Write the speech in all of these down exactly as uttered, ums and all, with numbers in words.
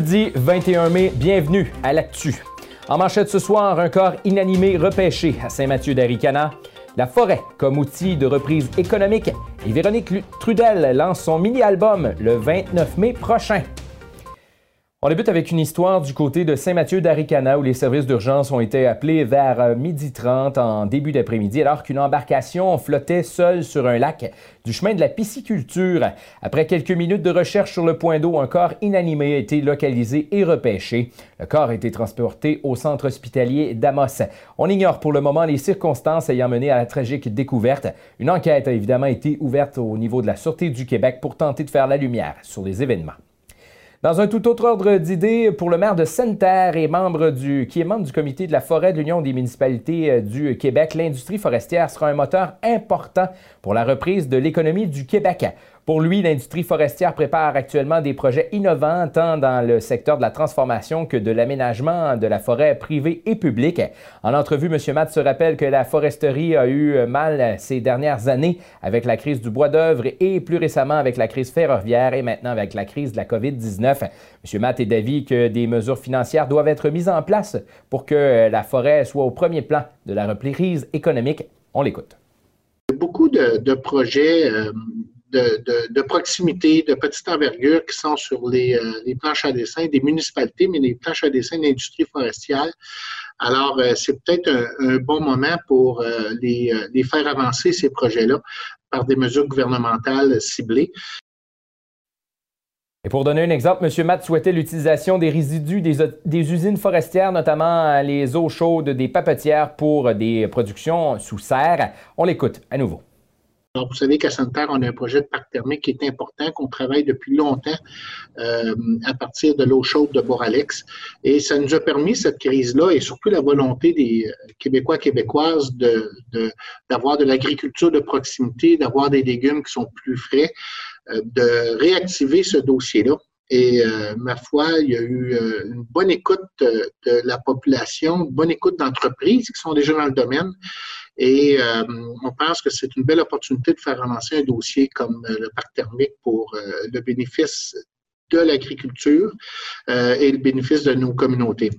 jeudi vingt et un mai, bienvenue à l'actu. En manchette ce soir, un corps inanimé repêché à Saint-Mathieu-d'Aricana. La forêt comme outil de reprise économique. Et Véronique Trudel lance son mini-album le vingt-neuf mai prochain. On débute avec une histoire du côté de Saint-Mathieu-d'Aricana où les services d'urgence ont été appelés vers midi trente en début d'après-midi alors qu'une embarcation flottait seule sur un lac du chemin de la pisciculture. Après quelques minutes de recherche sur le point d'eau, un corps inanimé a été localisé et repêché. Le corps a été transporté au centre hospitalier d'Amos. On ignore pour le moment les circonstances ayant mené à la tragique découverte. Une enquête a évidemment été ouverte au niveau de la Sûreté du Québec pour tenter de faire la lumière sur les événements. Dans un tout autre ordre d'idées, pour le maire de Sainte-Terre et membre du, qui est membre du comité de la forêt de l'Union des municipalités du Québec, l'industrie forestière sera un moteur important pour la reprise de l'économie du Québec. Pour lui, l'industrie forestière prépare actuellement des projets innovants tant dans le secteur de la transformation que de l'aménagement de la forêt privée et publique. En entrevue, M. Matt se rappelle que la foresterie a eu mal ces dernières années avec la crise du bois d'œuvre et plus récemment avec la crise ferroviaire et maintenant avec la crise de la COVID dix-neuf. M. Matt est d'avis que des mesures financières doivent être mises en place pour que la forêt soit au premier plan de la reprise économique. On l'écoute. Beaucoup de, de projets... Euh... De, de, de proximité, de petite envergure qui sont sur les, euh, les planches à dessin des municipalités, mais les planches à dessin de l'industrie forestière. Alors, euh, c'est peut-être un, un bon moment pour euh, les, euh, les faire avancer, ces projets-là, par des mesures gouvernementales ciblées. Et pour donner un exemple, M. Matt souhaitait l'utilisation des résidus des, des usines forestières, notamment les eaux chaudes des papetières pour des productions sous serre. On l'écoute à nouveau. Alors, vous savez qu'à Sainte-Terre, on a un projet de parc thermique qui est important, qu'on travaille depuis longtemps euh, à partir de l'eau chaude de Boralex. Et ça nous a permis, cette crise-là, et surtout la volonté des Québécois, Québécoises de, de, d'avoir de l'agriculture de proximité, d'avoir des légumes qui sont plus frais, euh, de réactiver ce dossier-là. Et euh, ma foi, il y a eu euh, une bonne écoute de, de la population, une bonne écoute d'entreprises qui sont déjà dans le domaine. Et euh, on pense que c'est une belle opportunité de faire avancer un dossier comme euh, le parc thermique pour euh, le bénéfice de l'agriculture euh, et le bénéfice de nos communautés.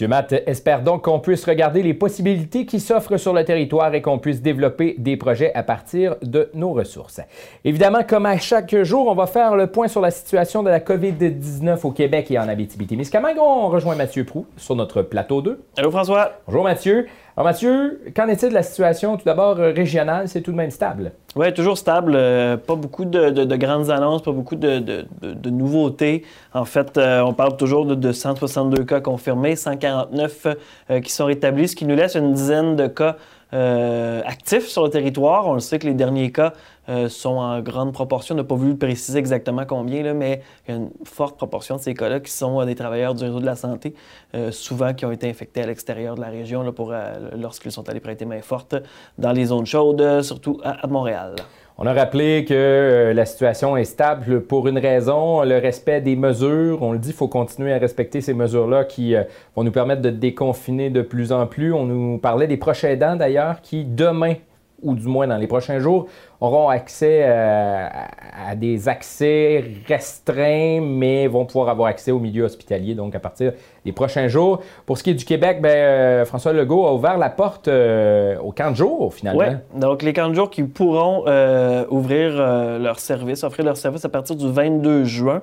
M. Matt espère donc qu'on puisse regarder les possibilités qui s'offrent sur le territoire et qu'on puisse développer des projets à partir de nos ressources. Évidemment, comme à chaque jour, on va faire le point sur la situation de la COVID dix-neuf au Québec et en Abitibi-Témiscamingue. On rejoint Mathieu Proulx sur notre plateau deux. Allô François. Bonjour Mathieu. Alors Mathieu, qu'en est-il de la situation tout d'abord régionale? C'est tout de même stable? Oui, toujours stable. Euh, pas beaucoup de, de, de grandes annonces, pas beaucoup de, de, de, de nouveautés. En fait, euh, on parle toujours de, de cent soixante-deux cas confirmés, cent quarante-neuf euh, qui sont rétablis, ce qui nous laisse une dizaine de cas euh, actifs sur le territoire. On le sait que les derniers cas euh, sont en grande proportion. On n'a pas voulu préciser exactement combien, là, mais il y a une forte proportion de ces cas-là qui sont euh, des travailleurs du réseau de la santé, euh, souvent qui ont été infectés à l'extérieur de la région là, pour, euh, lorsqu'ils sont allés prêter main forte dans les zones chaudes, surtout à, à Montréal. On a rappelé que la situation est stable pour une raison, le respect des mesures. On le dit, il faut continuer à respecter ces mesures-là qui vont nous permettre de déconfiner de plus en plus. On nous parlait des proches aidants d'ailleurs qui, demain, ou du moins dans les prochains jours, auront accès à, à des accès restreints, mais vont pouvoir avoir accès au milieu hospitalier, donc à partir des prochains jours. Pour ce qui est du Québec, bien, François Legault a ouvert la porte euh, aux camps de jour, finalement. Oui, donc les camps de jour qui pourront euh, ouvrir euh, leurs services, offrir leurs services à partir du vingt-deux juin.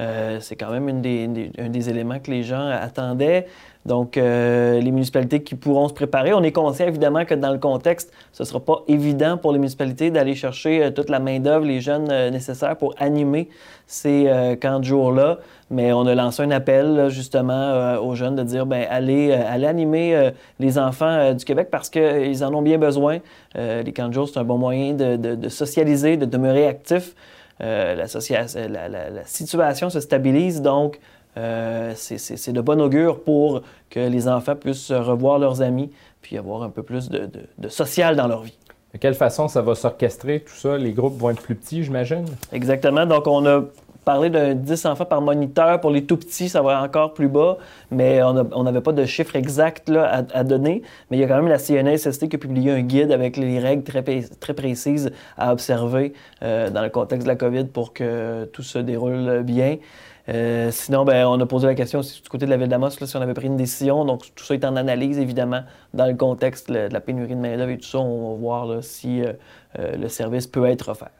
Euh, c'est quand même une des, une des, un des éléments que les gens attendaient. Donc, euh, les municipalités qui pourront se préparer. On est conscient, évidemment, que dans le contexte, ce ne sera pas évident pour les municipalités d'aller chercher euh, toute la main-d'œuvre, les jeunes euh, nécessaires pour animer ces euh, camps de jour-là. Mais on a lancé un appel, là, justement, euh, aux jeunes de dire, bien, allez, euh, allez animer euh, les enfants euh, du Québec parce qu'ils en ont bien besoin. Euh, les camps de jour, c'est un bon moyen de, de, de socialiser, de demeurer actif. Euh, la, la, la, la situation se stabilise, donc euh, c'est, c'est, c'est de bon augure pour que les enfants puissent revoir leurs amis puis avoir un peu plus de, de, de social dans leur vie. De quelle façon ça va s'orchestrer, tout ça? Les groupes vont être plus petits, j'imagine? Exactement. Donc, on a parlé de dix enfants par moniteur. Pour les tout-petits, ça va encore plus bas, mais on n'avait pas de chiffre exact là, à, à donner. Mais il y a quand même la C N E S S T qui a publié un guide avec les règles très, très précises à observer euh, dans le contexte de la COVID pour que tout se déroule bien. Euh, sinon, ben, on a posé la question aussi du côté de la ville d'Amos, là, si on avait pris une décision. Donc, tout ça est en analyse, évidemment, dans le contexte là, de la pénurie de main-d'œuvre et tout ça. On va voir là, si euh, euh, le service peut être offert.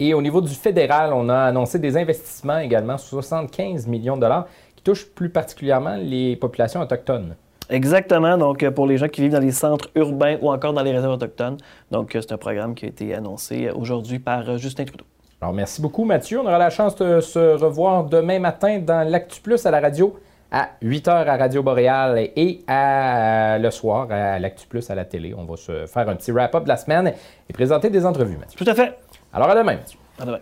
Et au niveau du fédéral, on a annoncé des investissements également, soixante-quinze millions de dollars, qui touchent plus particulièrement les populations autochtones. Exactement. Donc, pour les gens qui vivent dans les centres urbains ou encore dans les réserves autochtones. Donc, c'est un programme qui a été annoncé aujourd'hui par Justin Trudeau. Alors, merci beaucoup, Mathieu. On aura la chance de se revoir demain matin dans l'Actu Plus à la radio à huit heures à Radio-Boréal et à le soir à l'Actu Plus à la télé. On va se faire un petit wrap-up de la semaine et présenter des entrevues, Mathieu. Tout à fait. Alors, à demain, Mathieu. À demain.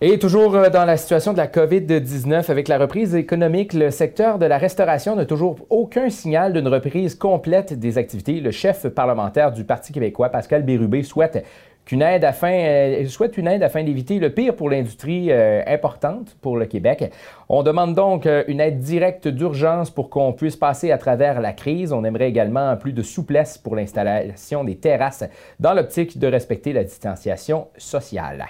Et toujours dans la situation de la COVID dix-neuf, avec la reprise économique, le secteur de la restauration n'a toujours aucun signal d'une reprise complète des activités. Le chef parlementaire du Parti québécois, Pascal Bérubé, souhaite... qu'une aide afin, euh, souhaite une aide afin d'éviter le pire pour l'industrie euh, importante pour le Québec. On demande donc euh, une aide directe d'urgence pour qu'on puisse passer à travers la crise. On aimerait également plus de souplesse pour l'installation des terrasses dans l'optique de respecter la distanciation sociale.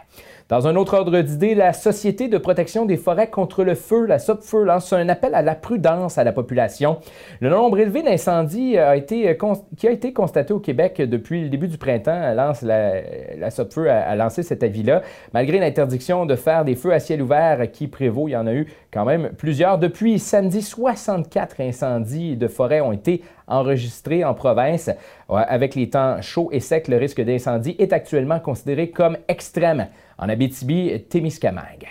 Dans un autre ordre d'idée, la Société de protection des forêts contre le feu, la SOPFEU, lance un appel à la prudence à la population. Le nombre élevé d'incendies a été, qui a été constaté au Québec depuis le début du printemps lance la... La SOPFEU a lancé cet avis-là. Malgré l'interdiction de faire des feux à ciel ouvert qui prévaut, il y en a eu quand même plusieurs. Depuis samedi, soixante-quatre incendies de forêt ont été enregistrés en province. Avec les temps chauds et secs, le risque d'incendie est actuellement considéré comme extrême en Abitibi-Témiscamingue.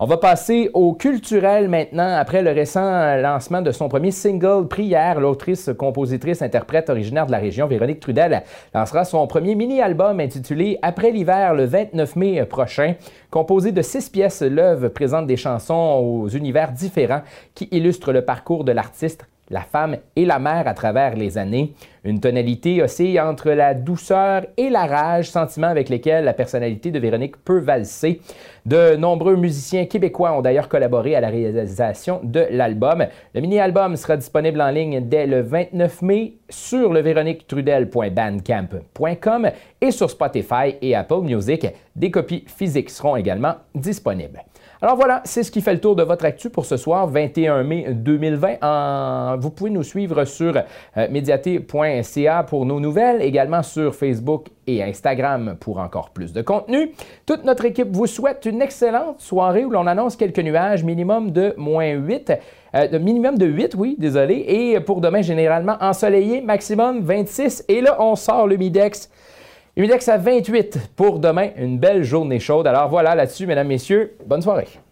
On va passer au culturel maintenant. Après le récent lancement de son premier single, Prière, l'autrice, compositrice, interprète originaire de la région, Véronique Trudel, lancera son premier mini-album intitulé « Après l'hiver » le vingt-neuf mai prochain. Composé de six pièces, l'œuvre présente des chansons aux univers différents qui illustrent le parcours de l'artiste, la femme et la mère à travers les années. Une tonalité oscille entre la douceur et la rage, sentiments avec lesquels la personnalité de Véronique peut valser. De nombreux musiciens québécois ont d'ailleurs collaboré à la réalisation de l'album. Le mini-album sera disponible en ligne dès le vingt-neuf mai sur le veronique trudel point bandcamp point com et sur Spotify et Apple Music. Des copies physiques seront également disponibles. Alors voilà, c'est ce qui fait le tour de votre actu pour ce soir, vingt et un mai deux mille vingt. En... Vous pouvez nous suivre sur euh, médiaté point c a pour nos nouvelles, également sur Facebook et Instagram pour encore plus de contenu. Toute notre équipe vous souhaite une excellente soirée où l'on annonce quelques nuages, minimum de moins huit. Euh, de minimum de huit, oui, désolé. Et pour demain, généralement ensoleillé, maximum vingt-six. Et là, on sort le Midex. Humidex à vingt-huit pour demain, une belle journée chaude. Alors voilà, là-dessus, mesdames, messieurs, bonne soirée.